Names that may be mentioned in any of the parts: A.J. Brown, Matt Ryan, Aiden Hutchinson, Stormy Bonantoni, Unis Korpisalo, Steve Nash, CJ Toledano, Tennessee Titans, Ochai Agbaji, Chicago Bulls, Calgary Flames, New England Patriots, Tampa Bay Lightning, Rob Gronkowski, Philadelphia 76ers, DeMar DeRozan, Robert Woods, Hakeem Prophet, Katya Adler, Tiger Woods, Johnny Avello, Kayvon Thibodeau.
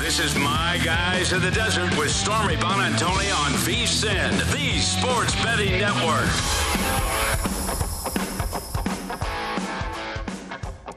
This is My Guys in the Desert with Stormy Bonantoni on VSiN, the Sports Betting Network.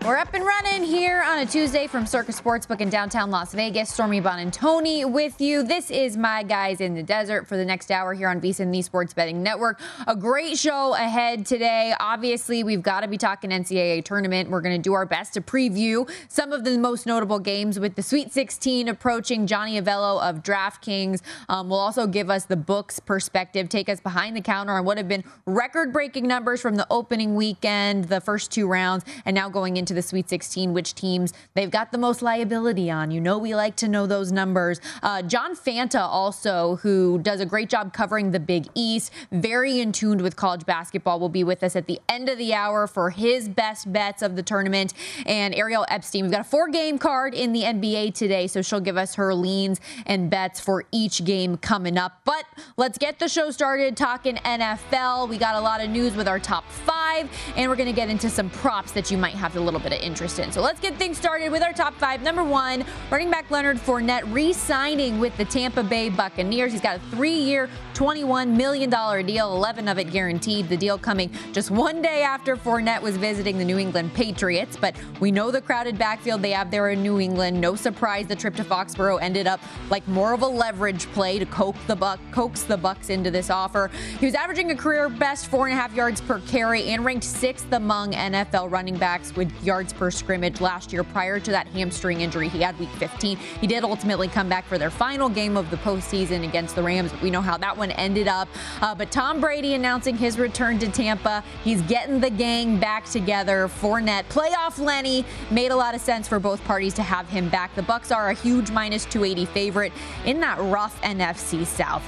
We're up and running here on a Tuesday from Circus Sportsbook in downtown Las Vegas. Stormy Bonantoni with you. This is My Guys in the Desert for the next hour here on VSiN, the Sports Betting Network. A great show ahead today. Obviously, we've got to be talking NCAA tournament. We're going to do our best to preview some of the most notable games with the Sweet 16 approaching. Johnny Avello of DraftKings will also give us the books perspective, take us behind the counter on what have been record-breaking numbers from the opening weekend, the first two rounds, and now going into the Sweet 16, which teams they've got the most liability on. You know, we like to know those numbers. John Fanta also, who does a great job covering the Big East, very in tune with college basketball, will be with us at the end of the hour for his best bets of the tournament. And Ariel Epstein, we've got a 4-game card in the NBA today, so she'll give us her leans and bets for each game coming up. But let's get the show started talking NFL. We got a lot of news with our top 5, and we're going to get into some props that you might have a little bit of interest in. So let's get things started with our top 5. Number 1, running back Leonard Fournette re-signing with the Tampa Bay Buccaneers. He's got a 3-year, $21 million deal, 11 of it guaranteed. The deal coming just one day after Fournette was visiting the New England Patriots, but we know the crowded backfield they have there in New England. No surprise the trip to Foxborough ended up like more of a leverage play to coax the Bucs into this offer. He was averaging a career best 4.5 yards per carry and ranked 6th among NFL running backs with yards per scrimmage last year prior to that hamstring injury he had week 15. He did ultimately come back for their final game of the postseason against the Rams, but we know how that one ended up. But Tom Brady announcing his return to Tampa. He's getting the gang back together. Fournette, playoff Lenny, made a lot of sense for both parties to have him back. The Bucks are a huge minus 280 favorite in that rough NFC South.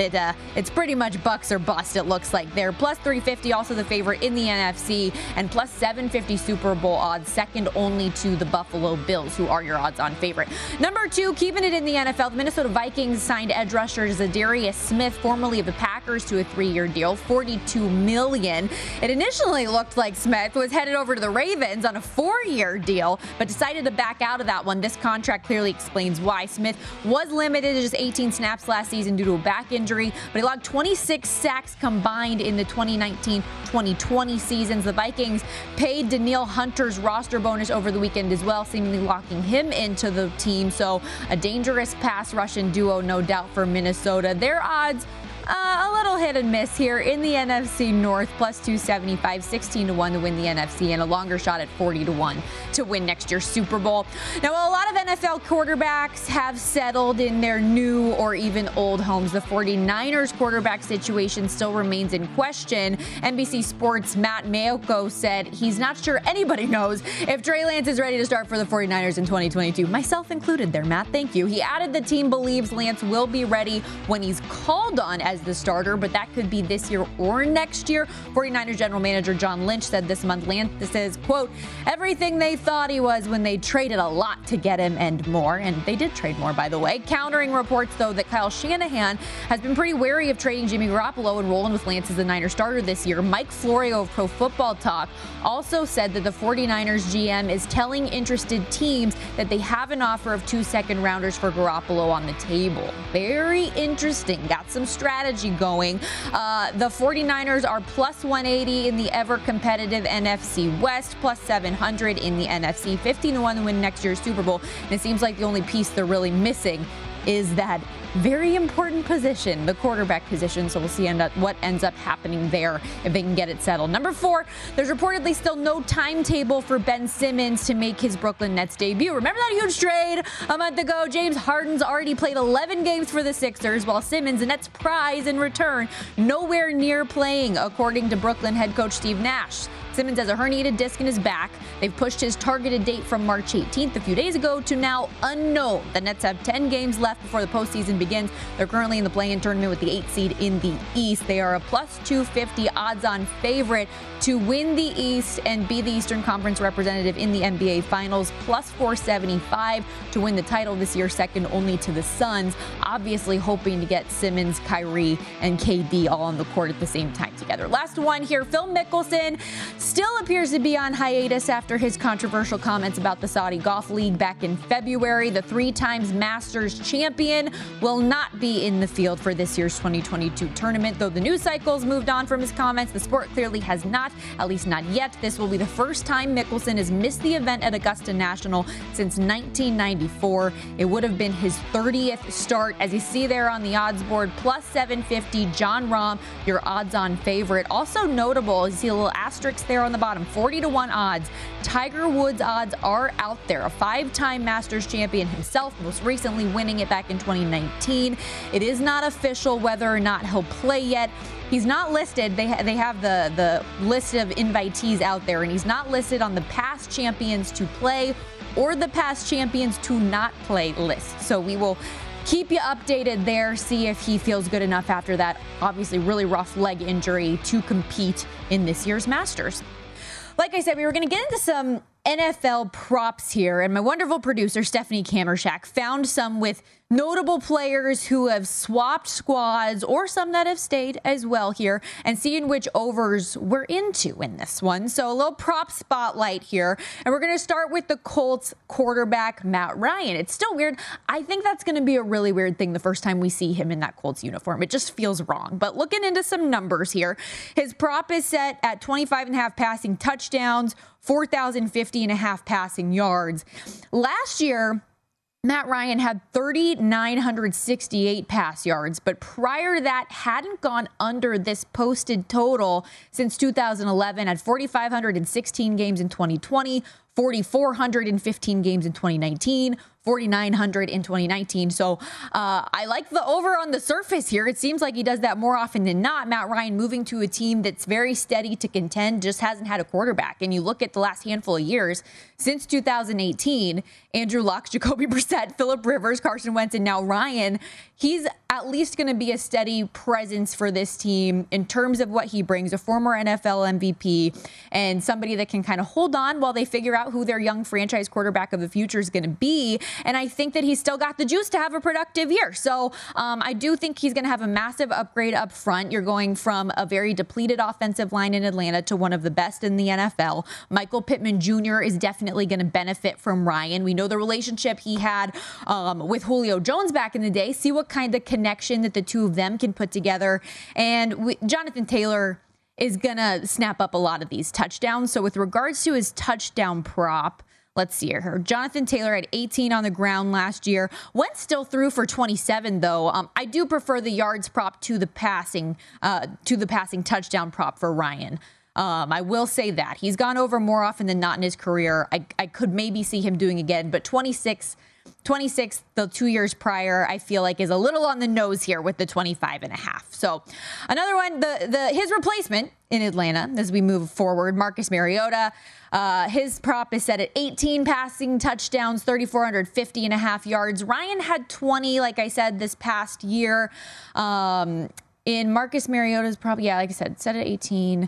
It's pretty much Bucks or bust, it looks like there. Plus 350, also the favorite in the NFC, and plus 750 Super Bowl odds, second only to the Buffalo Bills, who are your odds-on favorite. Number 2, keeping it in the NFL, the Minnesota Vikings signed edge rusher Zadarius Smith, formerly of the Packers, to a 3-year deal, $42 million. It initially looked like Smith was headed over to the Ravens on a 4-year deal, but decided to back out of that one. This contract clearly explains why. Smith was limited to just 18 snaps last season due to a back injury, but he logged 26 sacks combined in the 2019-2020 seasons. The Vikings paid Daniil Hunter's roster bonus over the weekend as well, seemingly locking him into the team. So a dangerous pass rushing duo, no doubt, for Minnesota. Their odds A little hit and miss here in the NFC North, plus 275, 16-1 to win the NFC, and a longer shot at 40-1 to win next year's Super Bowl. Now, a lot of NFL quarterbacks have settled in their new or even old homes. The 49ers quarterback situation still remains in question. NBC Sports' Matt Mayoko said he's not sure anybody knows if Trey Lance is ready to start for the 49ers in 2022, myself included there, Matt. Thank you. He added the team believes Lance will be ready when he's called on as the starter, but that could be this year or next year. 49ers general manager John Lynch said this month Lance is, quote, everything they thought he was when they traded a lot to get him and more. And they did trade more, by the way. Countering reports, though, that Kyle Shanahan has been pretty wary of trading Jimmy Garoppolo and rolling with Lance as the Niners starter this year. Mike Florio of Pro Football Talk also said that the 49ers GM is telling interested teams that they have an offer of 2 second-rounders for Garoppolo on the table. Very interesting. Got some strategy going. The 49ers are plus 180 in the ever-competitive NFC West, plus 700 in the NFC, 15-1 to win next year's Super Bowl. And it seems like the only piece they're really missing is that very important position, the quarterback position. So we'll see what ends up happening there if they can get it settled. Number 4, there's reportedly still no timetable for Ben Simmons to make his Brooklyn Nets debut. Remember that huge trade a month ago? James Harden's already played 11 games for the Sixers, while Simmons, the Nets' prize in return, nowhere near playing, according to Brooklyn head coach Steve Nash. Simmons has a herniated disc in his back. They've pushed his targeted date from March 18th a few days ago to now unknown. The Nets have 10 games left before the postseason begins. They're currently in the play-in tournament with the 8th seed in the East. They are a plus 250 odds-on favorite to win the East and be the Eastern Conference representative in the NBA Finals, plus 475 to win the title this year, second only to the Suns, obviously hoping to get Simmons, Kyrie, and KD all on the court at the same time together. Last one here, Phil Mickelson still appears to be on hiatus after his controversial comments about the Saudi Golf League back in February. The 3-time Masters champion will not be in the field for this year's 2022 tournament. Though the news cycle's moved on from his comments, the sport clearly has not, at least not yet. This will be the first time Mickelson has missed the event at Augusta National since 1994. It would have been his 30th start. As you see there on the odds board, plus 750, Jon Rahm, your odds-on favorite. Also notable, you see a little asterisk there on the bottom, 40-1 odds. Tiger Woods odds are out there. A 5-time Masters champion himself, most recently winning it back in 2019. It is not official whether or not he'll play yet. He's not listed. They have the list of invitees out there, and he's not listed on the past champions to play or the past champions to not play list. So we will keep you updated there, see if he feels good enough after that obviously really rough leg injury to compete in this year's Masters. Like I said, we were going to get into some NFL props here, and my wonderful producer, Stephanie Kamershack, found some with notable players who have swapped squads or some that have stayed as well here, and seeing which overs we're into in this one. So a little prop spotlight here, and we're going to start with the Colts quarterback Matt Ryan. It's still weird. I think that's going to be a really weird thing the first time we see him in that Colts uniform. It just feels wrong. But looking into some numbers here, his prop is set at 25.5 passing touchdowns, 4,050.5 passing yards. Last year, Matt Ryan had 3,968 pass yards, but prior to that hadn't gone under this posted total since 2011 at 4,516 games in 2020, 4,415 games in 2019, 4,900 in 2019. So I like the over on the surface here. It seems like he does that more often than not. Matt Ryan moving to a team that's very steady to contend, just hasn't had a quarterback. And you look at the last handful of years, since 2018, Andrew Luck, Jacoby Brissett, Phillip Rivers, Carson Wentz, and now Ryan, he's at least going to be a steady presence for this team in terms of what he brings, a former NFL MVP and somebody that can kind of hold on while they figure out who their young franchise quarterback of the future is going to be. And I think that he's still got the juice to have a productive year. So I do think he's going to have a massive upgrade up front. You're going from a very depleted offensive line in Atlanta to one of the best in the NFL. Michael Pittman Jr. is definitely going to benefit from Ryan. We know the relationship he had with Julio Jones back in the day. See what kind of connection that the two of them can put together. And Jonathan Taylor is going to snap up a lot of these touchdowns. So with regards to his touchdown prop, Let's see here. Jonathan Taylor had 18 on the ground last year. Wentz still threw for 27, though. I do prefer the yards prop to the passing touchdown prop for Ryan. I will say that. He's gone over more often than not in his career. I could maybe see him doing again, but 26, the 2 years prior, I feel like is a little on the nose here with the 25.5. So another one, his replacement in Atlanta as we move forward, Marcus Mariota, his prop is set at 18 passing touchdowns, 3,450.5 yards. Ryan had 20, like I said, this past year. In Marcus Mariota's prop, yeah, like I said, set at 18.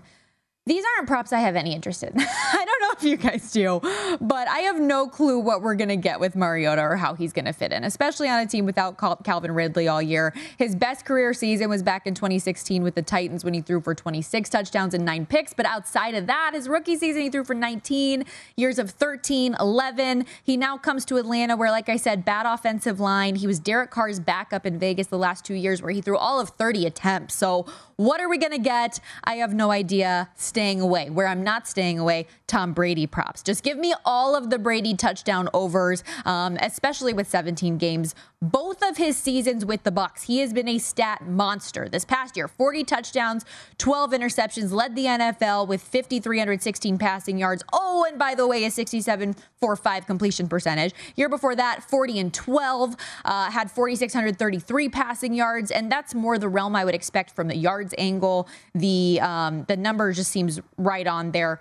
These aren't props I have any interest in. I don't know if you guys do, but I have no clue what we're going to get with Mariota or how he's going to fit in, especially on a team without Calvin Ridley all year. His best career season was back in 2016 with the Titans when he threw for 26 touchdowns and 9 picks. But outside of that, his rookie season, he threw for 19, years of 13, 11. He now comes to Atlanta where, like I said, bad offensive line. He was Derek Carr's backup in Vegas the last 2 years where he threw all of 30 attempts. So what are we going to get? I have no idea. Staying away. Where I'm not staying away, Tom Brady props. Just give me all of the Brady touchdown overs, especially with 17 games. Both of his seasons with the Bucks, he has been a stat monster. This past year, 40 touchdowns, 12 interceptions, led the NFL with 5,316 passing yards. Oh, and by the way, a 67.45 completion percentage. Year before that, 40-12, had 4,633 passing yards, and that's more the realm I would expect from the yards angle. The numbers just seem right on there.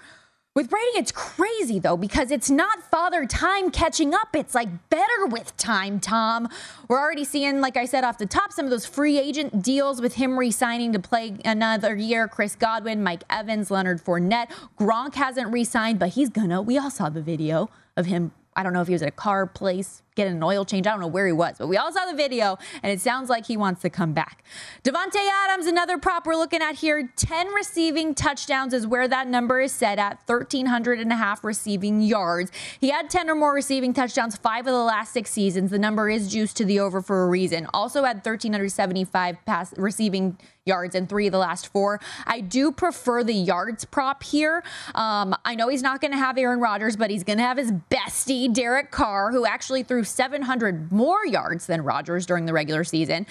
With Brady, it's crazy, though, because it's not father time catching up. It's like better with time, Tom. We're already seeing, like I said, off the top, some of those free agent deals with him re-signing to play another year. Chris Godwin, Mike Evans, Leonard Fournette. Gronk hasn't re-signed, but he's gonna. We all saw the video of him. I don't know if he was at a car place, getting an oil change. I don't know where he was, but we all saw the video, and it sounds like he wants to come back. Devontae Adams, another prop we're looking at here. 10 receiving touchdowns is where that number is set at, 1,300.5 receiving yards. He had 10 or more receiving touchdowns 5 of the last 6 seasons. The number is juiced to the over for a reason. Also had 1,375 receiving yards in 3 of the last 4. I do prefer the yards prop here. I know he's not going to have Aaron Rodgers, but he's going to have his bestie, Derek Carr, who actually threw 700 more yards than Rodgers during the regular season.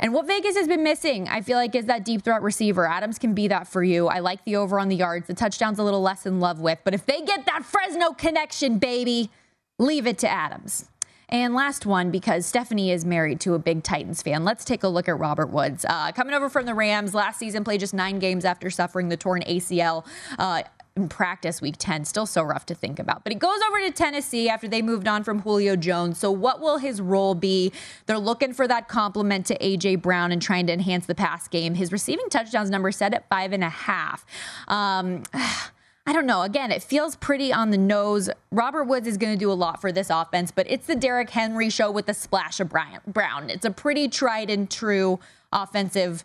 And what Vegas has been missing, I feel like, is that deep threat receiver. Adams can be that for you. I like the over on the yards. The touchdown's a little less in love with. But if they get that Fresno connection, baby, leave it to Adams. And last one, because Stephanie is married to a big Titans fan, let's take a look at Robert Woods. Coming over from the Rams, last season played just 9 games after suffering the torn ACL. In practice week 10, still so rough to think about. But he goes over to Tennessee after they moved on from Julio Jones. So what will his role be? They're looking for that compliment to A.J. Brown and trying to enhance the pass game. His receiving touchdowns number set at 5.5. I don't know. Again, it feels pretty on the nose. Robert Woods is going to do a lot for this offense, but it's the Derrick Henry show with a splash of Brown. It's a pretty tried and true offensive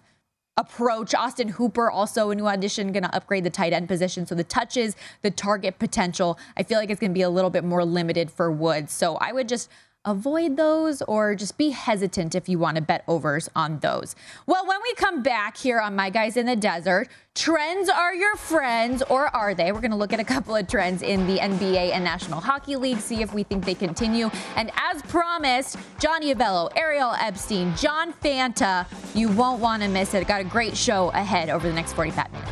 approach. Austin Hooper, also a new addition, going to upgrade the tight end position. So the touches, the target potential, I feel like it's going to be a little bit more limited for Woods. So I would just avoid those or just be hesitant if you want to bet overs on those. Well, when we come back here on My Guys in the Desert, trends are your friends, or are they? We're going to look at a couple of trends in the NBA and National Hockey League, see if we think they continue. And as promised, Johnny Avello, Ariel Epstein, John Fanta, you won't want to miss it. I've got a great show ahead over the next 45 minutes.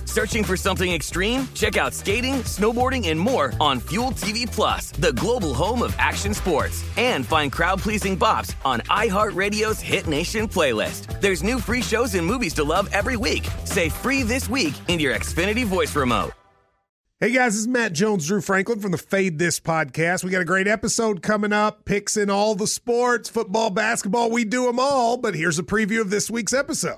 Searching for something extreme? Check out skating, snowboarding, and more on Fuel TV Plus, the global home of action sports. And find crowd-pleasing bops on iHeartRadio's Hit Nation playlist. There's new free shows and movies to love every week. Say free this week in your Xfinity voice remote. Hey guys, this is Matt Jones, Drew Franklin from the Fade This podcast. We got a great episode coming up, picks in all the sports, football, basketball, we do them all, but here's a preview of this week's episode.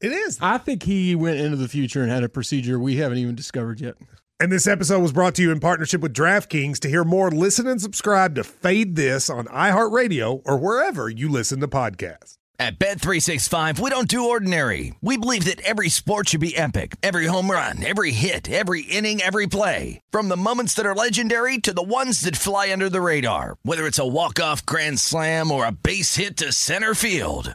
It is. I think he went into the future and had a procedure we haven't even discovered yet. And this episode was brought to you in partnership with DraftKings. To hear more, listen and subscribe to Fade This on iHeartRadio or wherever you listen to podcasts. At Bet365, we don't do ordinary. We believe that every sport should be epic. Every home run, every hit, every inning, every play. From the moments that are legendary to the ones that fly under the radar. Whether it's a walk-off grand slam or a base hit to center field.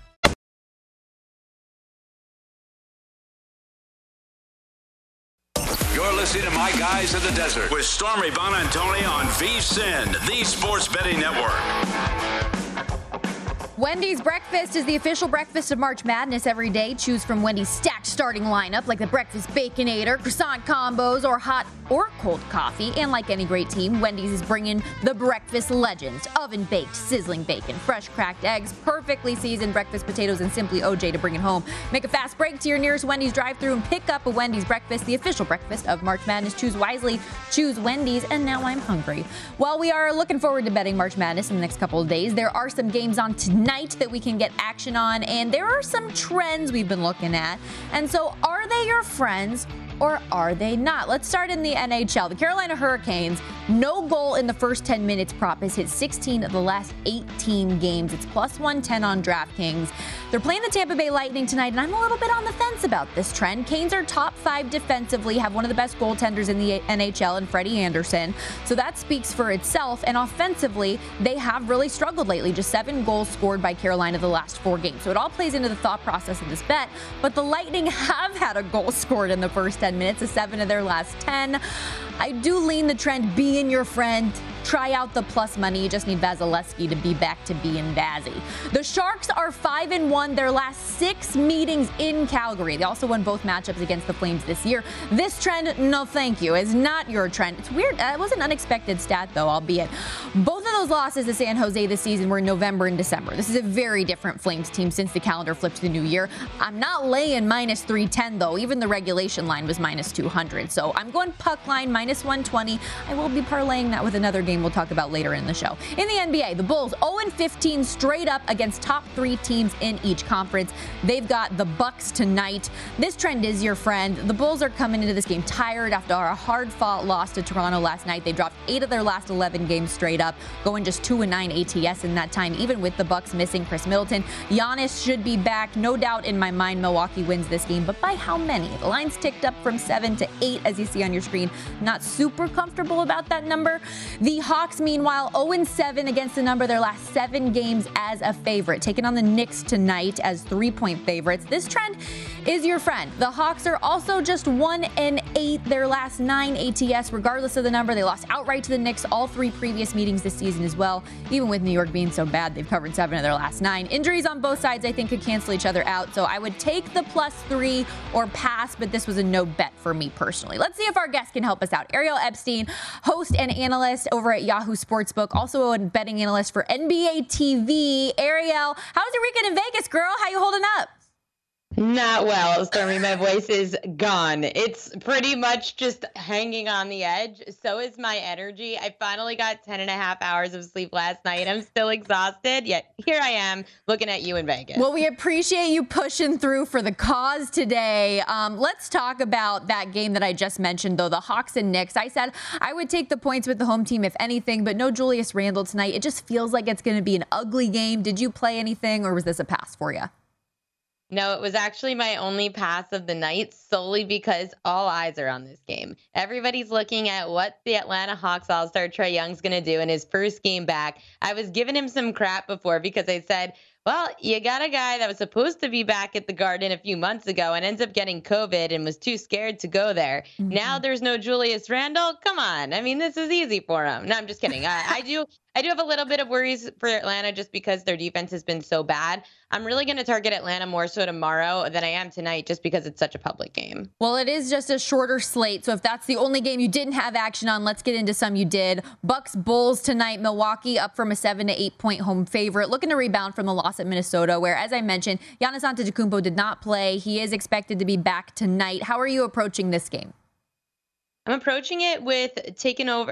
You're listening to My Guys in the Desert with Stormy Bonantoni on VSiN, the Sports Betting Network. Wendy's Breakfast is the official breakfast of March Madness every day. Choose from Wendy's stacked starting lineup like the Breakfast Baconator, croissant combos, or hot or cold coffee. And like any great team, Wendy's is bringing the breakfast legends. Oven-baked, sizzling bacon, fresh cracked eggs, perfectly seasoned breakfast potatoes, and Simply OJ to bring it home. Make a fast break to your nearest Wendy's drive-thru and pick up a Wendy's Breakfast, the official breakfast of March Madness. Choose wisely, choose Wendy's, and now I'm hungry. While we are looking forward to betting March Madness in the next couple of days, there are some games on tonight that we can get action on, and there are some trends we've been looking at. And so, are they your friends or are they not? Let's start in the NHL. The Carolina Hurricanes, no goal in the first 10 minutes prop has hit 16 of the last 18 games. It's +110 on DraftKings. They're playing the Tampa Bay Lightning tonight, and I'm a little bit on the fence about this trend. Canes are top 5 defensively, have one of the best goaltenders in the NHL in Freddie Anderson. So that speaks for itself, and offensively, they have really struggled lately. Just 7 goals scored by Carolina the last 4 games. So it all plays into the thought process of this bet, but the Lightning have had a goal scored in the first 10 minutes, a 7 of their last 10. I do lean the trend, be in your friend, try out the plus money. You just need Vasilevsky to be back to being Vazzy. The Sharks are 5-1 their last 6 meetings in Calgary. They also won both matchups against the Flames this year. This trend, no thank you, is not your trend. It's weird. That was an unexpected stat, though, albeit. Both of those losses to San Jose this season were in November and December. This is a very different Flames team since the calendar flipped to the new year. I'm not laying -310, though. Even the regulation line was -200. So I'm going puck line, -120. I will be parlaying that with another game we'll talk about later in the show. In the NBA, the Bulls 0-15 straight up against top 3 teams in each conference. They've got the Bucks tonight. This trend is your friend. The Bulls are coming into this game tired after a hard-fought loss to Toronto last night. They dropped 8 of their last 11 games straight up, going just 2-9 ATS in that time, even with the Bucks missing Chris Middleton. Giannis should be back. No doubt in my mind Milwaukee wins this game, but by how many? The line's ticked up from 7 to 8, as you see on your screen. Not super comfortable about that number. The Hawks, meanwhile, 0-7 against the number their last 7 games as a favorite, taking on the Knicks tonight as 3-point favorites. This trend is your friend. The Hawks are also just 1-8 their last 9 ATS, regardless of the number. They lost outright to the Knicks all 3 previous meetings this season as well. Even with New York being so bad, they've covered 7 of their last 9. Injuries on both sides, I think, could cancel each other out, so I would take the +3 or pass, but this was a no bet for me personally. Let's see if our guest can help us out. Ariel Epstein, host and analyst over at Yahoo Sportsbook, also a betting analyst for NBA TV. Ariel, how's your weekend in Vegas, girl? How you holding up? Not well, Stormy. My voice is gone. It's pretty much just hanging on the edge. So is my energy. I finally got 10.5 hours of sleep last night. I'm still exhausted, yet here I am looking at you in Vegas. Well, we appreciate you pushing through for the cause today. Let's talk about that game that I just mentioned, though, the Hawks and Knicks. I said I would take the points with the home team, if anything, but no Julius Randle tonight. It just feels like it's going to be an ugly game. Did you play anything, or was this a pass for you? No, it was actually my only pass of the night, solely because all eyes are on this game. Everybody's looking at what the Atlanta Hawks all-star Trey Young's going to do in his first game back. I was giving him some crap before because I said, well, you got a guy that was supposed to be back at the Garden a few months ago and ends up getting COVID and was too scared to go there. Mm-hmm. Now there's no Julius Randle. Come on. I mean, this is easy for him. No, I'm just kidding. I do have a little bit of worries for Atlanta just because their defense has been so bad. I'm really going to target Atlanta more so tomorrow than I am tonight just because it's such a public game. Well, it is just a shorter slate. So if that's the only game you didn't have action on, let's get into some you did. Bucks Bulls tonight. Milwaukee up from a 7 to 8 point home favorite, looking to rebound from the loss at Minnesota, where, as I mentioned, Giannis Antetokounmpo did not play. He is expected to be back tonight. How are you approaching this game? I'm approaching it with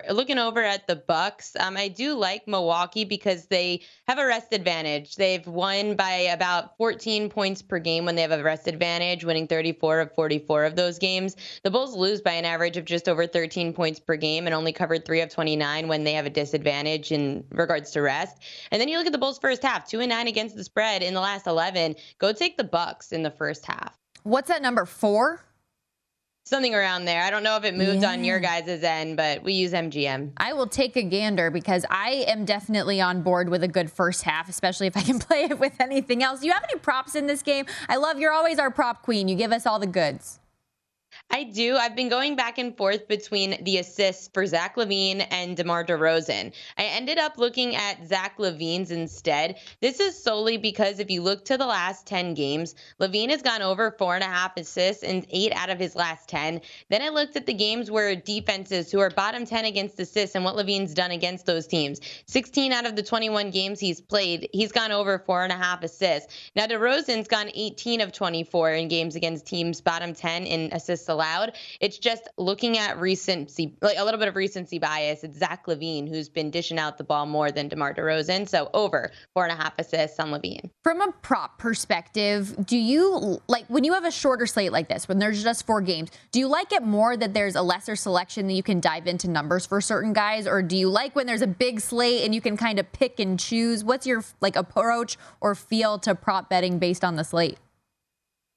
looking over at the Bucks. I do like Milwaukee because they have a rest advantage. They've won by about 14 points per game when they have a rest advantage, winning 34 of 44 of those games. The Bulls lose by an average of just over 13 points per game and only covered 3 of 29 when they have a disadvantage in regards to rest. And then you look at the Bulls' first half, 2-9 against the spread in the last 11. Go take the Bucks in the first half. What's that number, 4? Something around there. I don't know if it moved on your guys' end, but we use MGM. I will take a gander because I am definitely on board with a good first half, especially if I can play it with anything else. Do you have any props in this game? I love you're always our prop queen. You give us all the goods. I do. I've been going back and forth between the assists for Zach LaVine and DeMar DeRozan. I ended up looking at Zach LaVine's instead. This is solely because if you look to the last 10 games, LaVine has gone over 4.5 assists in 8 out of his last 10. Then I looked at the games where defenses who are bottom 10 against assists and what LaVine's done against those teams. 16 out of the 21 games he's played, he's gone over 4.5 assists. Now DeRozan's gone 18 of 24 in games against teams bottom 10 in assists allowed. It's just looking at recency, like a little bit of recency bias. It's Zach LaVine who's been dishing out the ball more than DeMar DeRozan, so over 4.5 assists on LaVine. From a prop perspective, do you like when you have a shorter slate like this, when there's just 4 games, do you like it more that there's a lesser selection that you can dive into numbers for certain guys, or do you like when there's a big slate and you can kind of pick and choose? What's your like approach or feel to prop betting based on the slate?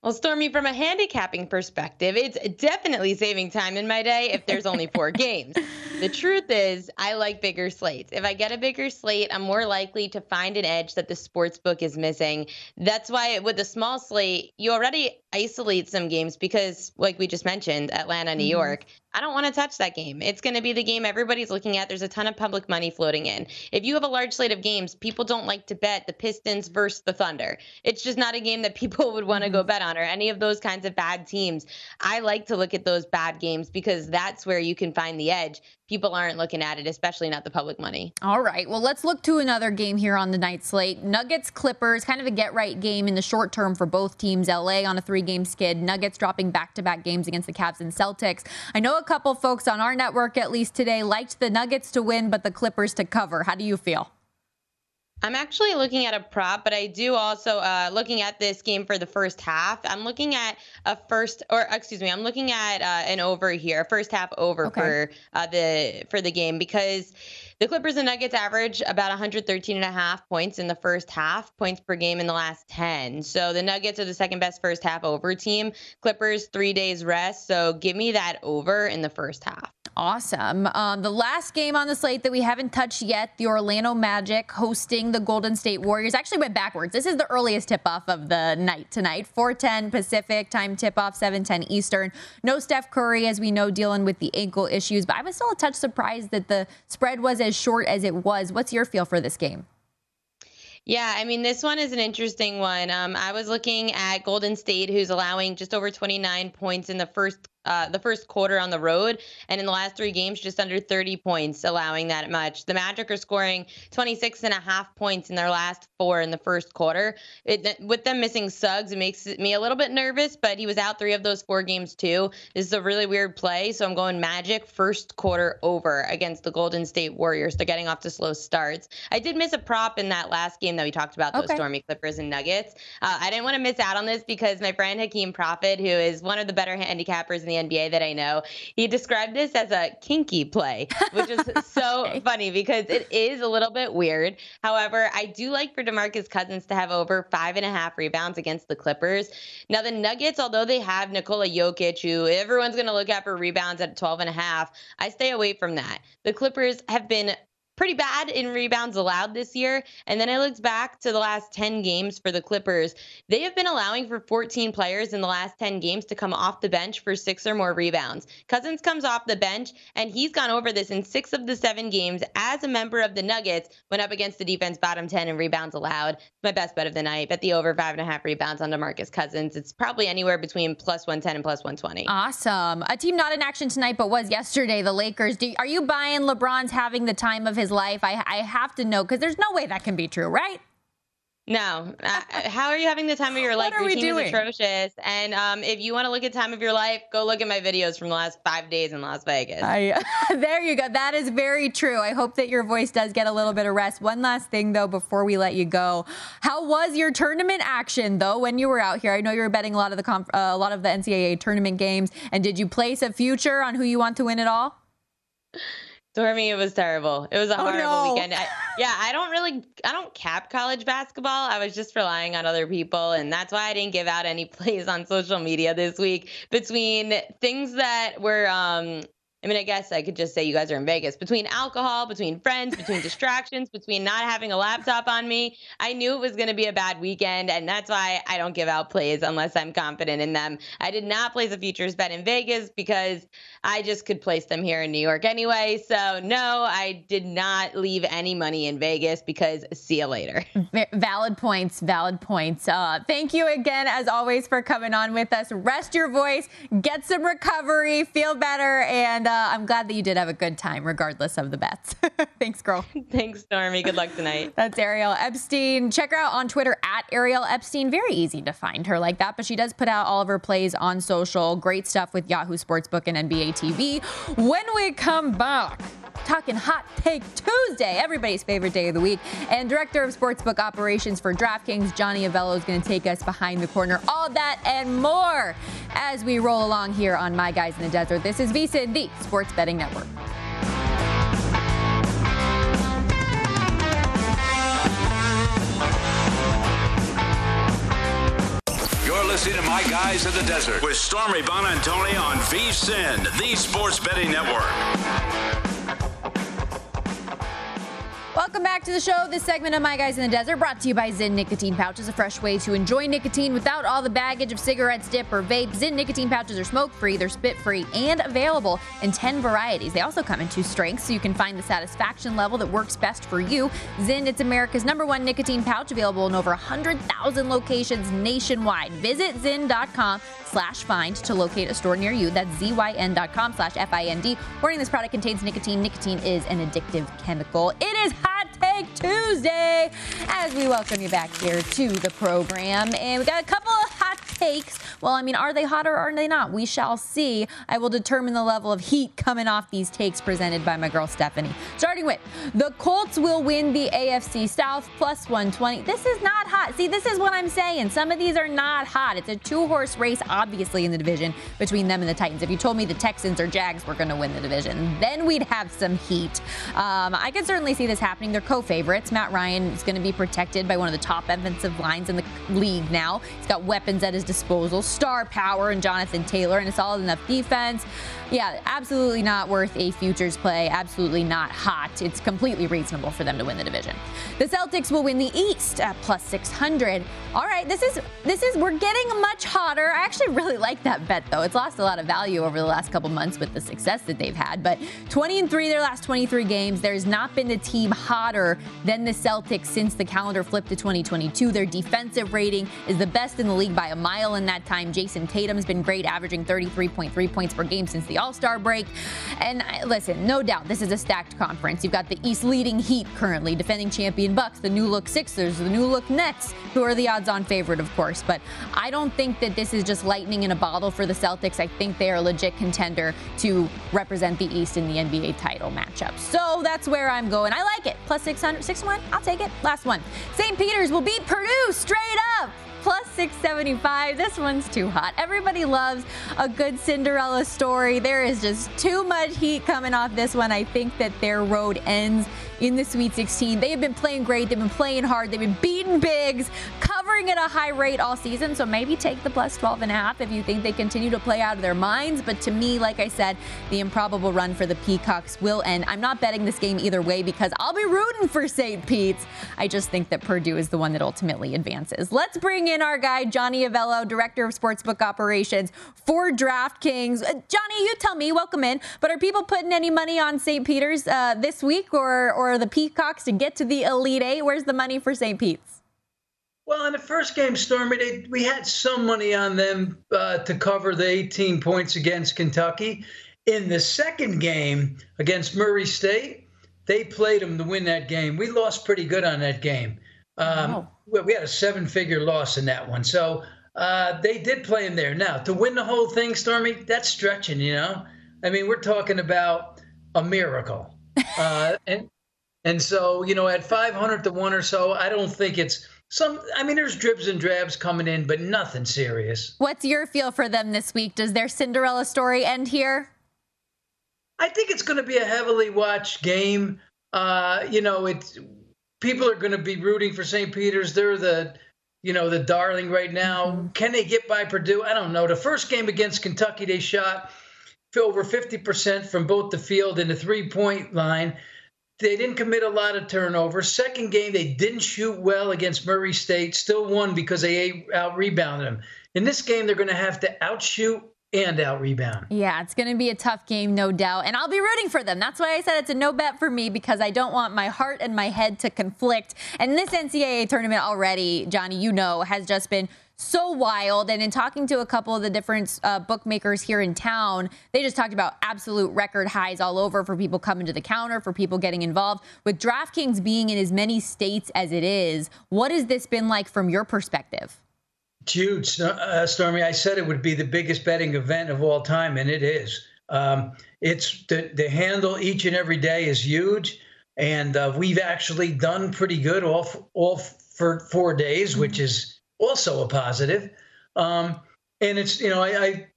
Well, Stormy, from a handicapping perspective, it's definitely saving time in my day if there's only 4 games. The truth is, I like bigger slates. If I get a bigger slate, I'm more likely to find an edge that the sports book is missing. That's why with a small slate, you already isolate some games because, like we just mentioned, Atlanta, New York, I don't want to touch that game. It's going to be the game everybody's looking at. There's a ton of public money floating in. If you have a large slate of games, people don't like to bet the Pistons versus the Thunder. It's just not a game that people would want to go bet on, or any of those kinds of bad teams. I like to look at those bad games because that's where you can find the edge. People aren't looking at it, especially not the public money. All right. Well, let's look to another game here on the night slate. Nuggets-Clippers, kind of a get-right game in the short term for both teams. L.A. on a 3-game skid. Nuggets dropping back-to-back games against the Cavs and Celtics. I know a couple folks on our network, at least today, liked the Nuggets to win, but the Clippers to cover. How do you feel? I'm actually looking at a prop, but I do also looking at this game for the first half. I'm looking at I'm looking at an over here, first half over for the game, because the Clippers and Nuggets average about 113.5 points in the first half, points per game in the last 10. So the Nuggets are the second best first half over team. Clippers, 3 days rest. So give me that over in the first half. Awesome. The last game on the slate that we haven't touched yet, the Orlando Magic hosting the Golden State Warriors. Actually went backwards. This is the earliest tip-off of the night tonight. 4:10 Pacific time tip-off, 7:10 Eastern. No Steph Curry, as we know, dealing with the ankle issues. But I was still a touch surprised that the spread was as short as it was. What's your feel for this game? Yeah, I mean, this one is an interesting one. I was looking at Golden State, who's allowing just over 29 points in the first quarter on the road, and in the last 3 games, just under 30 points, allowing that much. The Magic are scoring 26.5 points in their last 4 in the first quarter. With them missing Suggs, it makes me a little bit nervous, but he was out 3 of those 4 games too. This is a really weird play, so I'm going Magic first quarter over against the Golden State Warriors. They're getting off to slow starts. I did miss a prop in that last game that we talked about, those Stormy Clippers and Nuggets. I didn't want to miss out on this because my friend Hakeem Prophet, who is one of the better handicappers in the NBA that I know, he described this as a kinky play, which is so funny because it is a little bit weird. However, I do like for DeMarcus Cousins to have over 5.5 rebounds against the Clippers. Now, the Nuggets, although they have Nikola Jokic, who everyone's going to look at for rebounds at 12.5, I stay away from that. The Clippers have been pretty bad in rebounds allowed this year. And then I looked back to the last 10 games for the Clippers. They have been allowing for 14 players in the last 10 games to come off the bench for 6 or more rebounds. Cousins comes off the bench, and he's gone over this in 6 of the 7 games as a member of the Nuggets when up against the defense bottom 10 in rebounds allowed. My best bet of the night, bet the over 5.5 rebounds on DeMarcus Cousins. It's probably anywhere between plus 110 and plus 120. Awesome. A team not in action tonight, but was yesterday, the Lakers. Are you buying LeBron's having the time of his life? I have to know, because there's no way that can be true, right? No. How are you having the time of your life? What are we doing? Your team is atrocious. And if you want to look at time of your life, go look at my videos from the last 5 days in Las Vegas. There you go. That is very true. I hope that your voice does get a little bit of rest. One last thing, though, before we let you go. How was your tournament action, though, when you were out here? I know you were betting a lot of the NCAA tournament games. And did you place a future on who you want to win it all? Stormy, it was terrible. It was a horrible weekend. I don't cap college basketball. I was just relying on other people, and that's why I didn't give out any plays on social media this week. Between things that were I mean, I guess I could just say you guys are in Vegas. Between alcohol, between friends, between distractions, between not having a laptop on me, I knew it was going to be a bad weekend, and that's why I don't give out plays unless I'm confident in them. I did not place a futures bet in Vegas because I just could place them here in New York anyway. So, no, I did not leave any money in Vegas because see you later. Valid points, valid points. Thank you again, as always, for coming on with us. Rest your voice, get some recovery, feel better, and I'm glad that you did have a good time, regardless of the bets. Thanks, girl. Thanks, Stormy. Good luck tonight. That's Ariel Epstein. Check her out on Twitter at Ariel Epstein. Very easy to find her like that, but she does put out all of her plays on social. Great stuff with Yahoo Sportsbook and NBA TV. When we come back, talking Hot Take Tuesday, everybody's favorite day of the week. And Director of Sportsbook Operations for DraftKings, Johnny Avello, is going to take us behind the corner. All that and more as we roll along here on My Guys in the Desert. This is VSiN, the Sports Betting Network. You're listening to My Guys in the Desert with Stormy Bonantoni on VSiN, the Sports Betting Network. Welcome back to the show. This segment of My Guys in the Desert brought to you by Zyn Nicotine Pouches, a fresh way to enjoy nicotine without all the baggage of cigarettes, dip, or vape. Zyn Nicotine Pouches are smoke-free, they're spit-free, and available in 10 varieties. They also come in 2 strengths, so you can find the satisfaction level that works best for you. Zyn, it's America's #1 nicotine pouch, available in over 100,000 locations nationwide. Visit Zyn.com/find to locate a store near you. That's ZYN.com/FIND. Warning, this product contains nicotine. Nicotine is an addictive chemical. It is Hot Take Tuesday as we welcome you back here to the program. And we got a couple of hot takes. Well, I mean, are they hot or are they not? We shall see. I will determine the level of heat coming off these takes presented by my girl Stephanie. Starting with, the Colts will win the AFC South +120. This is not hot. See, this is what I'm saying. Some of these are not hot. It's a 2-horse race, obviously, in the division between them and the Titans. If you told me the Texans or Jags were going to win the division, then we'd have some heat. I can certainly see this happening. They're co-favorites. Matt Ryan is going to be protected by one of the top offensive lines in the league now. He's got weapons at his disposal, star power, and Jonathan Taylor, and a solid enough defense. Yeah, absolutely not worth a futures play. Absolutely not hot. It's completely reasonable for them to win the division. The Celtics will win the East at +600. All right, this is we're getting much hotter. I actually really like that bet though. It's lost a lot of value over the last couple months with the success that they've had. But 20-3 their last 23 games. There's not been a team hotter than the Celtics since the calendar flipped to 2022. Their defensive rating is the best in the league by a mile in that time. Jason Tatum's been great, averaging 33.3 points per game since the All-Star break. And listen, no doubt this is a stacked conference. You've got the East leading Heat currently, defending champion Bucks, the new look Sixers, the new look Nets, who are the odds-on favorite, of course. But I don't think that this is just lightning in a bottle for the Celtics. I think they are a legit contender to represent the East in the NBA title matchup. So that's where I'm going. I like it. +600, 6-1, I'll take it. Last one. St. Peter's will beat Purdue straight up. +675. This one's too hot. Everybody loves a good Cinderella story. There is just too much heat coming off this one. I think that their road ends in the Sweet 16. They have been playing great. They've been playing hard. They've been beating bigs, covering at a high rate all season. So maybe take the +12.5 if you think they continue to play out of their minds. But to me, like I said, the improbable run for the Peacocks will end. I'm not betting this game either way because I'll be rooting for St. Pete's. I just think that Purdue is the one that ultimately advances. Let's bring in our guy, Johnny Avello, Director of Sportsbook Operations for DraftKings. Johnny, you tell me, welcome in, but are people putting any money on St. Peter's this week or the Peacocks to get to the Elite Eight? Where's the money for St. Pete's? Well, in the first game, Stormy, we had some money on them to cover the 18 points against Kentucky. In the second game against Murray State, they played them to win that game. We lost pretty good on that game. We had a 7-figure loss in that one. So they did play him there. Now, to win the whole thing, Stormy, that's stretching, you know? I mean, we're talking about a miracle. And so, you know, at 500 to 1 or so, I don't think it's some. I mean, there's dribs and drabs coming in, but nothing serious. What's your feel for them this week? Does their Cinderella story end here? I think it's going to be a heavily watched game. People are going to be rooting for St. Peter's. They're the darling right now. Can they get by Purdue? I don't know. The first game against Kentucky, they shot for over 50% from both the field and the three-point line. They didn't commit a lot of turnovers. Second game, they didn't shoot well against Murray State. Still won because they out-rebounded them. In this game, they're going to have to outshoot and out-rebound. Yeah, it's going to be a tough game, no doubt. And I'll be rooting for them. That's why I said it's a no bet for me, because I don't want my heart and my head to conflict. And this NCAA tournament already, Johnny, you know, has just been so wild. And in talking to a couple of the different bookmakers here in town, they just talked about absolute record highs all over for people coming to the counter, for people getting involved. With DraftKings being in as many states as it is, what has this been like from your perspective? It's huge, Stormy. I said it would be the biggest betting event of all time, and it is. It's the handle each and every day is huge, and we've actually done pretty good all for 4 days, which is also a positive. And it's, you know,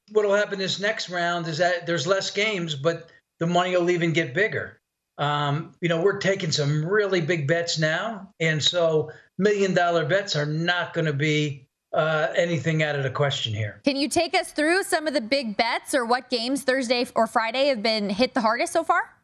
what will happen this next round is that there's less games, but the money will even get bigger. You know, we're taking some really big bets now, and so $1 million bets are not going to be anything out of the question here. Can you take us through some of the big bets or what games Thursday or Friday have been hit the hardest so far?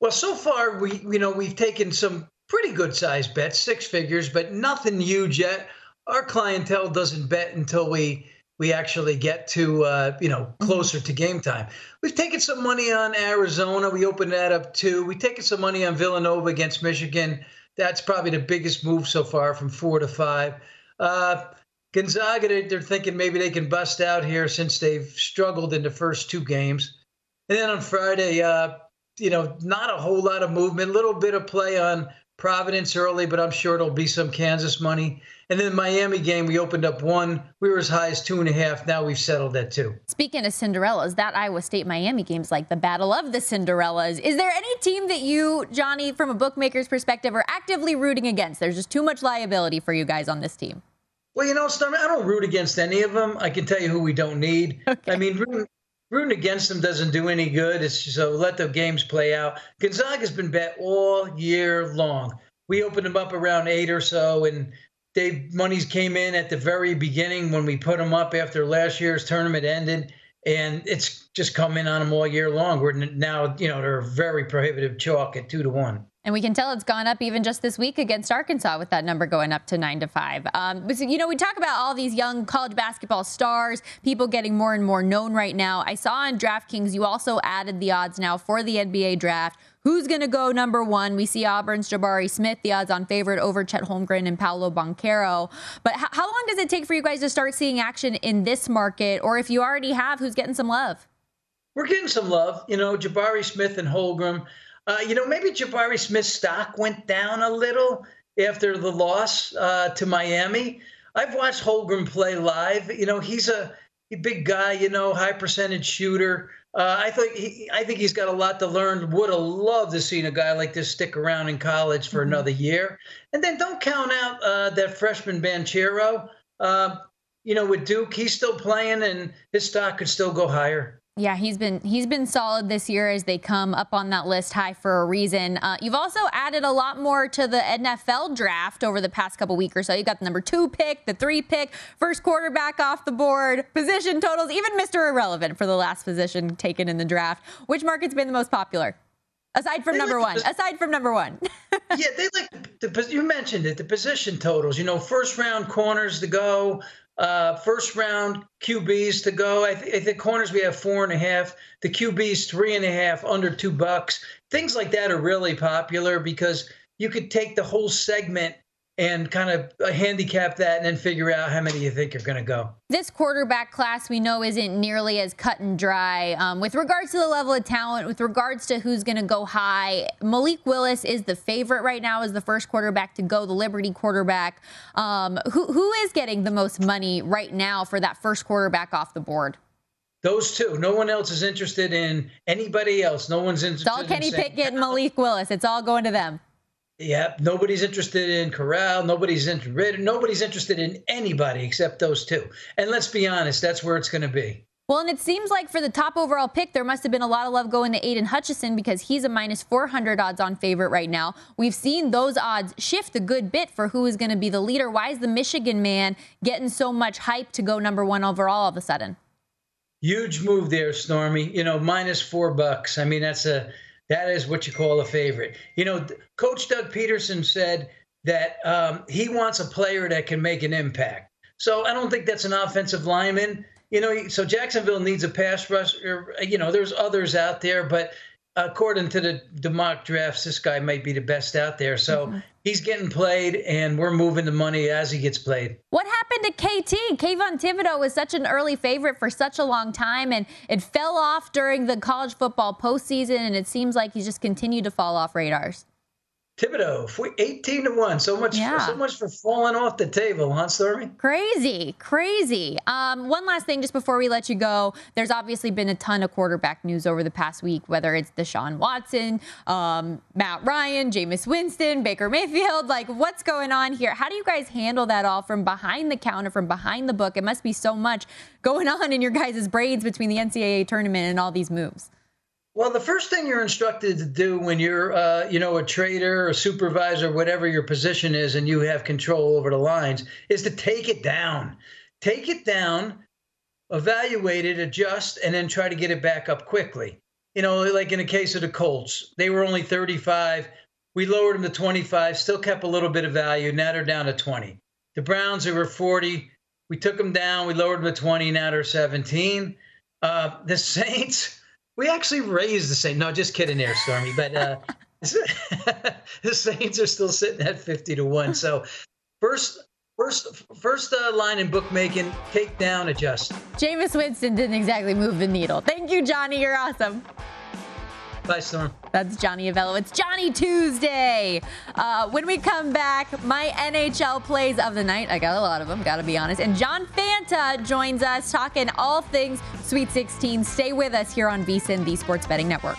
Well, so far, we've taken some pretty good sized bets, six figures, but nothing huge yet. Our clientele doesn't bet until we actually get to, closer to game time. We've taken some money on Arizona. We opened that up too. We've taken some money on Villanova against Michigan. That's probably the biggest move so far, from 4 to 5. Gonzaga, they're thinking maybe they can bust out here since they've struggled in the first two games. And then on Friday, not a whole lot of movement, a little bit of play on Providence early, but I'm sure it'll be some Kansas money. And then the Miami game, we opened up 1. We were as high as 2.5. Now we've settled at 2. Speaking of Cinderellas, that Iowa State-Miami game's like the battle of the Cinderellas. Is there any team that you, Johnny, from a bookmaker's perspective, are actively rooting against? There's just too much liability for you guys on this team. Well, Stormy, I don't root against any of them. I can tell you who we don't need. Okay. I mean, rooting against them doesn't do any good. So let the games play out. Gonzaga's been bet all year long. We opened them up around 8 or so, and monies came in at the very beginning when we put them up after last year's tournament ended, and it's just come in on them all year long. We're now, they're a very prohibitive chalk at 2 to 1. And we can tell it's gone up even just this week against Arkansas, with that number going up to 9 to 5. We talk about all these young college basketball stars, people getting more and more known right now. I saw on DraftKings you also added the odds now for the NBA draft. Who's going to go number 1? We see Auburn's Jabari Smith, the odds on favorite over Chet Holmgren and Paolo Banchero. But how long does it take for you guys to start seeing action in this market? Or if you already have, who's getting some love? We're getting some love. Jabari Smith and Holmgren. Maybe Jabari Smith's stock went down a little after the loss to Miami. I've watched Holmgren play live. He's a big guy, high percentage shooter. I think he's got a lot to learn. Would have loved to see a guy like this stick around in college for another year. And then don't count out that freshman Banchero. With Duke, he's still playing, and his stock could still go higher. Yeah, he's been solid this year as they come up on that list high for a reason. You've also added a lot more to the NFL draft over the past couple weeks or so. You got the number 2 pick, the 3 pick, first quarterback off the board, position totals, even Mr. Irrelevant for the last position taken in the draft. Which market's been the most popular? Aside from number 1. Yeah, they like you mentioned it, the position totals. First round corners to go. First round QBs to go. I think corners we have 4.5. The QBs 3.5 under $2. Things like that are really popular because you could take the whole segment and kind of handicap that and then figure out how many you think are going to go. This quarterback class we know isn't nearly as cut and dry. With regards to the level of talent, with regards to who's going to go high, Malik Willis is the favorite right now as the first quarterback to go, the Liberty quarterback. Who is getting the most money right now for that first quarterback off the board? Those two. No one else is interested in anybody else. No one's interested in Kenny Pickett and Malik Willis. It's all going to them. Yep. Nobody's interested in Corral. Nobody's interested in anybody except those two. And let's be honest, that's where it's going to be. Well, and it seems like for the top overall pick, there must have been a lot of love going to Aiden Hutchinson because he's a minus 400 odds on favorite right now. We've seen those odds shift a good bit for who is going to be the leader. Why is the Michigan man getting so much hype to go number 1 overall all of a sudden? Huge move there, Stormy. You know, minus $4. I mean, that is what you call a favorite. You know, Coach Doug Peterson said that he wants a player that can make an impact. So I don't think that's an offensive lineman. You know, so Jacksonville needs a pass rusher. You know, there's others out there, but according to the mock drafts, this guy might be the best out there. So he's getting played, and we're moving the money as he gets played. What happened to KT? Kayvon Thibodeau was such an early favorite for such a long time, and it fell off during the college football postseason, and it seems like he's just continued to fall off radars. Thibodeau, 18-1. So much for falling off the table, huh, Stormy? Crazy. One last thing just before we let you go. There's obviously been a ton of quarterback news over the past week, whether it's Deshaun Watson, Matt Ryan, Jameis Winston, Baker Mayfield. Like, what's going on here? How do you guys handle that all from behind the counter, from behind the book? It must be so much going on in your guys' brains between the NCAA tournament and all these moves. Well, the first thing you're instructed to do when you're, a trader or supervisor, whatever your position is, and you have control over the lines, is to take it down. Take it down, evaluate it, adjust, and then try to get it back up quickly. You know, like in the case of the Colts, they were only 35. We lowered them to 25, still kept a little bit of value. Now they're down to 20. The Browns, they were 40. We took them down. We lowered them to 20. Now they're 17. The Saints... We actually raised the Saints. No, just kidding there, Stormy. But the Saints are still sitting at 50-1. So first line in bookmaking, take down, adjust. Jameis Winston didn't exactly move the needle. Thank you, Johnny. You're awesome. Bye, Storm. That's Johnny Avello. It's Johnny Tuesday. When we come back, my NHL plays of the night. I got a lot of them, got to be honest. And John Fanta joins us talking all things Sweet 16. Stay with us here on VSiN, the Sports Betting Network.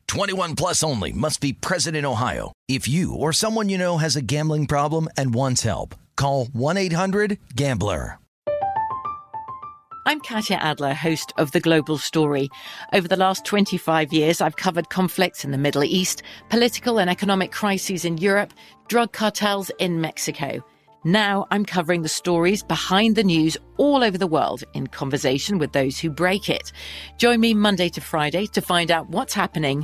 21 plus only. Must be present in Ohio. If you or someone you know has a gambling problem and wants help, call 1-800-GAMBLER. I'm Katia Adler, host of The Global Story. Over the last 25 years, I've covered conflicts in the Middle East, political and economic crises in Europe, drug cartels in Mexico. Now I'm covering the stories behind the news all over the world in conversation with those who break it. Join me Monday to Friday to find out what's happening,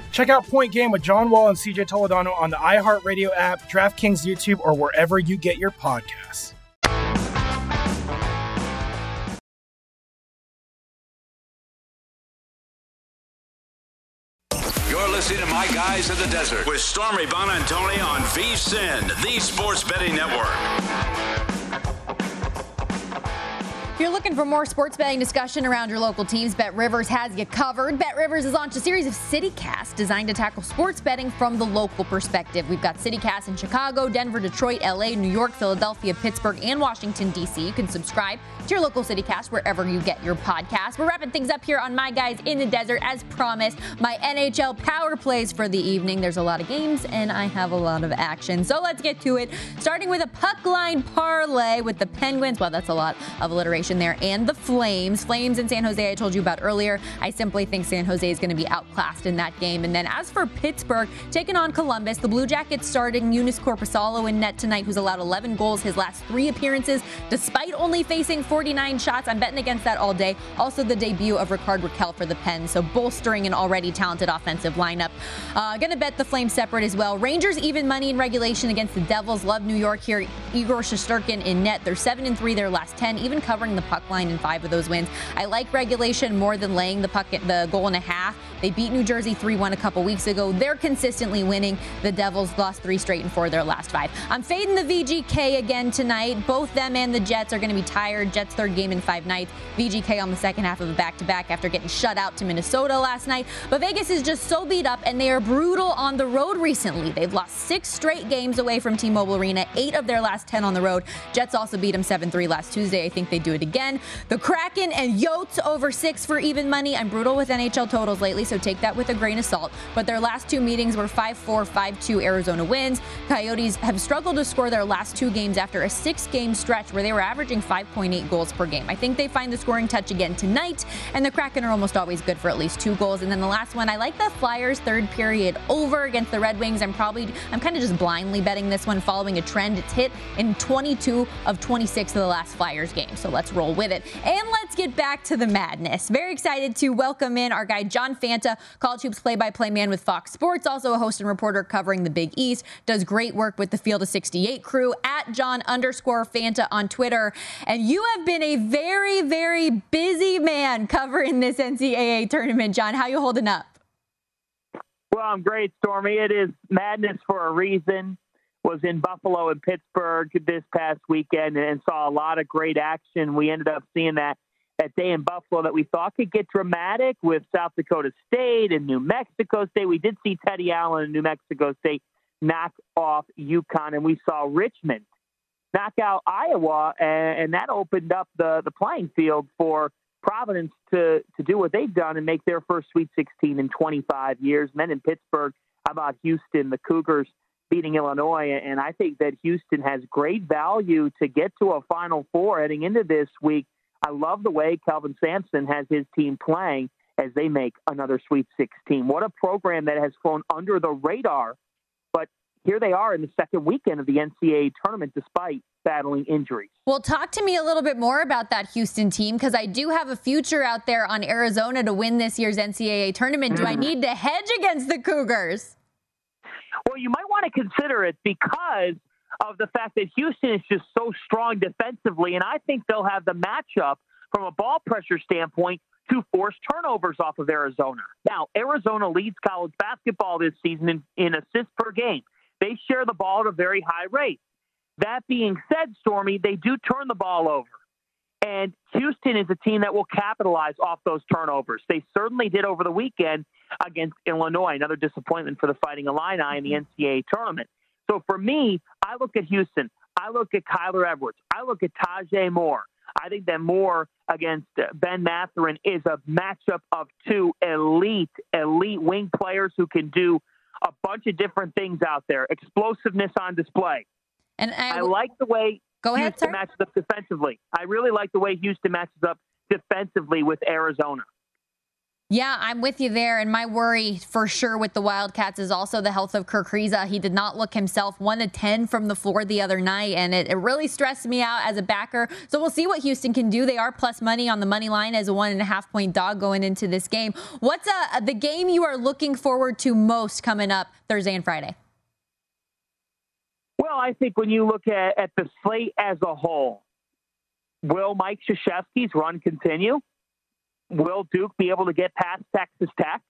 Check out Point Game with John Wall and CJ Toledano on the iHeartRadio app, DraftKings YouTube, or wherever you get your podcasts. You're listening to My Guys in the Desert with Stormy Bonantoni on VSiN, the Sports Betting Network. If you're looking for more sports betting discussion around your local teams, BetRivers has you covered. BetRivers has launched a series of CityCasts designed to tackle sports betting from the local perspective. We've got CityCasts in Chicago, Denver, Detroit, LA, New York, Philadelphia, Pittsburgh, and Washington, D.C. You can subscribe to your local CityCast wherever you get your podcast. We're wrapping things up here on My Guys in the Desert. As promised, my NHL power plays for the evening. There's a lot of games, and I have a lot of action. So let's get to it, starting with a puck line parlay with the Penguins. Well, that's a lot of alliteration there, and the Flames in San Jose I told you about earlier. I simply think San Jose is going to be outclassed in that game. And then as for Pittsburgh, taking on Columbus, the Blue Jackets starting Unis Korpisalo in net tonight, who's allowed 11 goals his last three appearances, despite only facing 49 shots. I'm betting against that all day. Also the debut of Rickard Rakell for the Pens, so bolstering an already talented offensive lineup. Going to bet the Flames separate as well. Rangers even money in regulation against the Devils. Love New York here. Igor Shesterkin in net. They're 7-3 their last 10, even covering the puck line in 5 of those wins. I like regulation more than laying the puck at the goal and a half. They beat New Jersey 3-1 a couple weeks ago. They're consistently winning. The Devils lost 3 straight and 4 of their last 5. I'm fading the VGK again tonight. Both them and the Jets are going to be tired. Jets third game in 5 nights. VGK on the second half of a back-to-back after getting shut out to Minnesota last night. But Vegas is just so beat up, and they are brutal on the road recently. They've lost 6 straight games away from T-Mobile Arena, 8 of their last 10 on the road. Jets also beat them 7-3 last Tuesday. I think they do it again. The Kraken and Yotes over 6 for even money. I'm brutal with NHL totals lately, so take that with a grain of salt. But their last 2 meetings were 5-4, 5-2 Arizona wins. Coyotes have struggled to score their last 2 games after a 6-game stretch where they were averaging 5.8 goals per game. I think they find the scoring touch again tonight, and the Kraken are almost always good for at least 2 goals. And then the last one, I like the Flyers third period over against the Red Wings. I'm kind of just blindly betting this one following a trend. It's hit in 22 of 26 of the last Flyers games. So let's roll with it. And let's get back to the madness. Very excited to welcome in our guy, John Fanta, College Hoops play-by-play man with Fox Sports, also a host and reporter covering the Big East, does great work with the Field of 68 crew, at John_Fanta on Twitter. And you have been a very, very busy man covering this NCAA tournament. John, how you holding up? Well, I'm great, Stormy. It is madness for a reason. was in Buffalo and Pittsburgh this past weekend and saw a lot of great action. We ended up seeing that day in Buffalo that we thought could get dramatic with South Dakota State and New Mexico State. We did see Teddy Allen and New Mexico State knock off UConn, and we saw Richmond knock out Iowa, and that opened up the playing field for Providence to do what they've done and make their first Sweet 16 in 25 years. Men in Pittsburgh, how about Houston? The Cougars beating Illinois, and I think that Houston has great value to get to a Final Four heading into this week. I love the way Kelvin Sampson has his team playing as they make another Sweet 16. What a program that has flown under the radar, but here they are in the second weekend of the NCAA tournament despite battling injuries. Well, talk to me a little bit more about that Houston team, because I do have a future out there on Arizona to win this year's NCAA tournament. Do I need to hedge against the Cougars? Well, you might want to consider it because of the fact that Houston is just so strong defensively, and I think they'll have the matchup from a ball pressure standpoint to force turnovers off of Arizona. Now, Arizona leads college basketball this season in assists per game. They share the ball at a very high rate. That being said, Stormy, they do turn the ball over. And Houston is a team that will capitalize off those turnovers. They certainly did over the weekend against Illinois, another disappointment for the Fighting Illini in the NCAA tournament. So for me, I look at Houston. I look at Kyler Edwards. I look at Tajay Moore. I think that Moore against Ben Mathurin is a matchup of two elite wing players who can do a bunch of different things out there. Explosiveness on display. And I like the way Houston matches up defensively. I really like the way Houston matches up defensively with Arizona. Yeah, I'm with you there. And my worry for sure with the Wildcats is also the health of Kirk Riza. He did not look himself, 1 of 10 from the floor the other night. And it really stressed me out as a backer. So we'll see what Houston can do. They are plus money on the money line as a 1.5 point dog going into this game. What's the game you are looking forward to most coming up Thursday and Friday? Well, I think when you look at the slate as a whole, will Mike Krzyzewski's run continue? Will Duke be able to get past Texas Tech?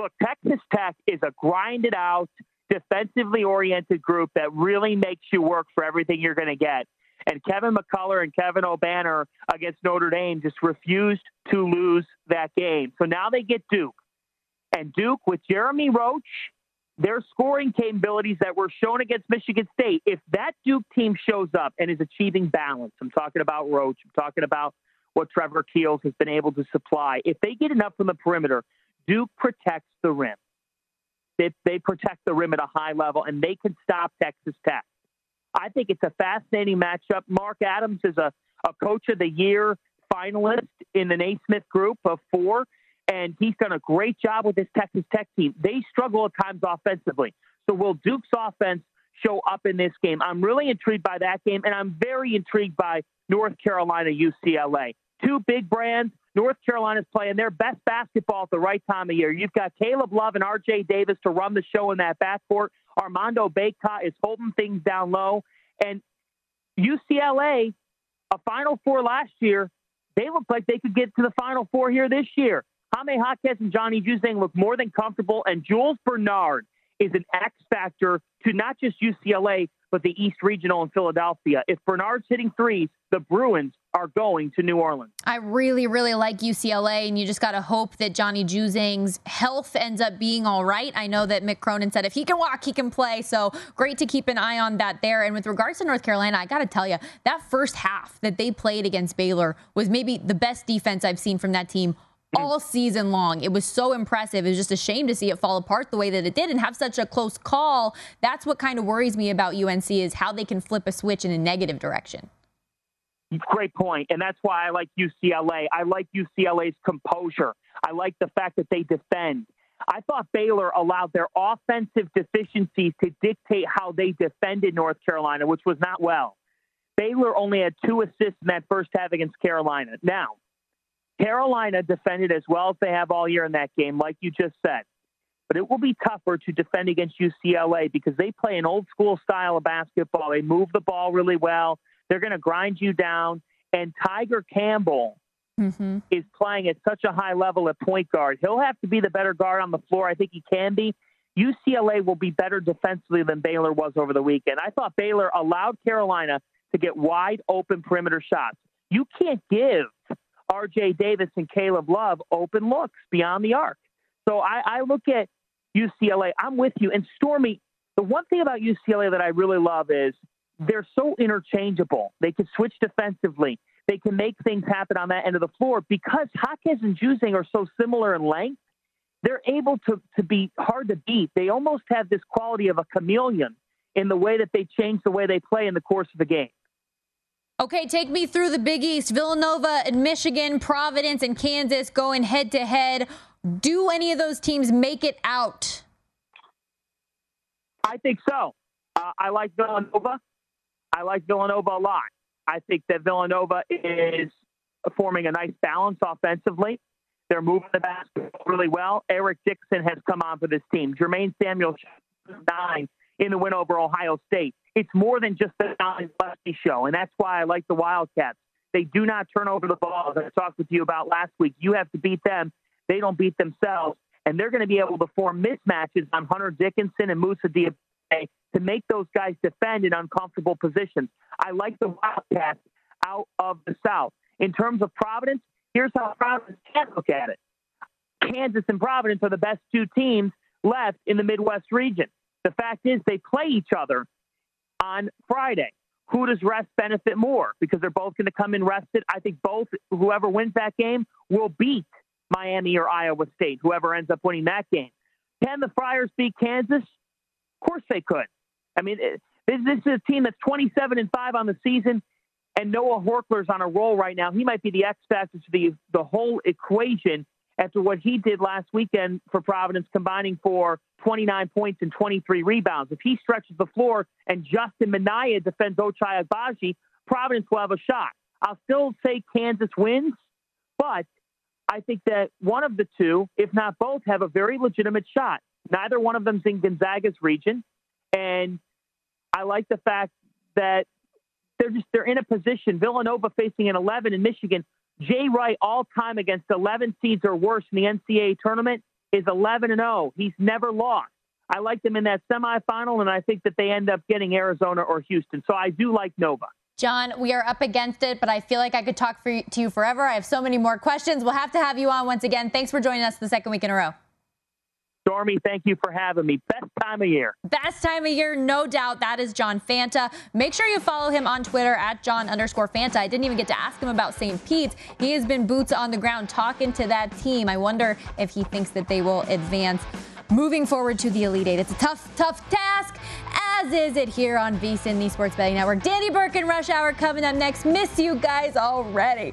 Look, Texas Tech is a grinded-out, defensively-oriented group that really makes you work for everything you're going to get. And Kevin McCullough and Kevin O'Banner against Notre Dame just refused to lose that game. So now they get Duke. And Duke, with Jeremy Roach, their scoring capabilities that were shown against Michigan State, if that Duke team shows up and is achieving balance, I'm talking about Roach, I'm talking about what Trevor Keels has been able to supply. If they get enough from the perimeter, Duke protects the rim. They protect the rim at a high level, and they can stop Texas Tech. I think it's a fascinating matchup. Mark Adams is a Coach of the Year finalist in the Naismith group of 4, and he's done a great job with this Texas Tech team. They struggle at times offensively. So will Duke's offense show up in this game? I'm really intrigued by that game, and I'm very intrigued by North Carolina, UCLA. 2 big brands. North Carolina's playing their best basketball at the right time of year. You've got Caleb Love and R.J. Davis to run the show in that backcourt. Armando Baycott is holding things down low. And UCLA, a Final Four last year, they look like they could get to the Final Four here this year. Jaime Jaquez and Johnny Juzang look more than comfortable, and Jules Bernard is an X factor to not just UCLA, but the East Regional in Philadelphia. If Bernard's hitting threes, the Bruins are going to New Orleans. I really, really like UCLA, and you just got to hope that Johnny Juzang's health ends up being all right. I know that Mick Cronin said if he can walk, he can play, so great to keep an eye on that there. And with regards to North Carolina, I got to tell you, that first half that they played against Baylor was maybe the best defense I've seen from that team all season long. It was so impressive. It was just a shame to see it fall apart the way that it did and have such a close call. That's what kind of worries me about UNC is how they can flip a switch in a negative direction. Great point. And that's why I like UCLA. I like UCLA's composure. I like the fact that they defend. I thought Baylor allowed their offensive deficiencies to dictate how they defended North Carolina, which was not well. Baylor only had 2 assists in that first half against Carolina. Now, Carolina defended as well as they have all year in that game, like you just said. But it will be tougher to defend against UCLA because they play an old-school style of basketball. They move the ball really well. They're going to grind you down. And Tiger Campbell is playing at such a high level at point guard. He'll have to be the better guard on the floor. I think he can be. UCLA will be better defensively than Baylor was over the weekend. I thought Baylor allowed Carolina to get wide open perimeter shots. You can't give R.J. Davis and Caleb Love open looks beyond the arc. So I look at UCLA. I'm with you. And Stormy, the one thing about UCLA that I really love is they're so interchangeable. They can switch defensively. They can make things happen on that end of the floor because Hawkins and Juzang are so similar in length. They're able to be hard to beat. They almost have this quality of a chameleon in the way that they change the way they play in the course of the game. Okay, take me through the Big East. Villanova and Michigan, Providence and Kansas going head-to-head. Do any of those teams make it out? I think so. I like Villanova. I like Villanova a lot. I think that Villanova is forming a nice balance offensively. They're moving the basketball really well. Eric Dixon has come on for this team. Jermaine Samuel, 9 in the win over Ohio State. It's more than just the Don Leslie show, and that's why I like the Wildcats. They do not turn over the ball, as I talked with you about last week. You have to beat them. They don't beat themselves, and they're going to be able to form mismatches on Hunter Dickinson and Musa Diaby to make those guys defend in uncomfortable positions. I like the Wildcats out of the South. In terms of Providence, here's how Providence can look at it. Kansas and Providence are the best two teams left in the Midwest region. The fact is they play each other on Friday. Who does rest benefit more? Because they're both going to come in rested. I think both, whoever wins that game, will beat Miami or Iowa State, whoever ends up winning that game. Can the Friars beat Kansas? Of course they could. I mean, this is a team that's 27-5 on the season, and Noah Horkler's on a roll right now. He might be the X factor to the whole equation after what he did last weekend for Providence, combining for 29 points and 23 rebounds. If he stretches the floor and Justin Minaya defends Ochai Agbaji, Providence will have a shot. I'll still say Kansas wins, but I think that one of the two, if not both, have a very legitimate shot. Neither one of them's in Gonzaga's region, and I like the fact that they're in a position. Villanova facing an 11 in Michigan. Jay Wright all-time against 11 seeds or worse in the NCAA tournament is 11-0. He's never lost. I like them in that semifinal, and I think that they end up getting Arizona or Houston. So I do like Nova. John, we are up against it, but I feel like I could talk to you forever. I have so many more questions. We'll have to have you on once again. Thanks for joining us the second week in a row. Stormy, thank you for having me. Best time of year. Best time of year, no doubt. That is John Fanta. Make sure you follow him on Twitter at John_Fanta. I didn't even get to ask him about St. Pete's. He has been boots on the ground talking to that team. I wonder if he thinks that they will advance moving forward to the Elite Eight. It's a tough task, as is it here on VSiN, the Sports Betting Network. Danny Burke and Rush Hour coming up next. Miss you guys already.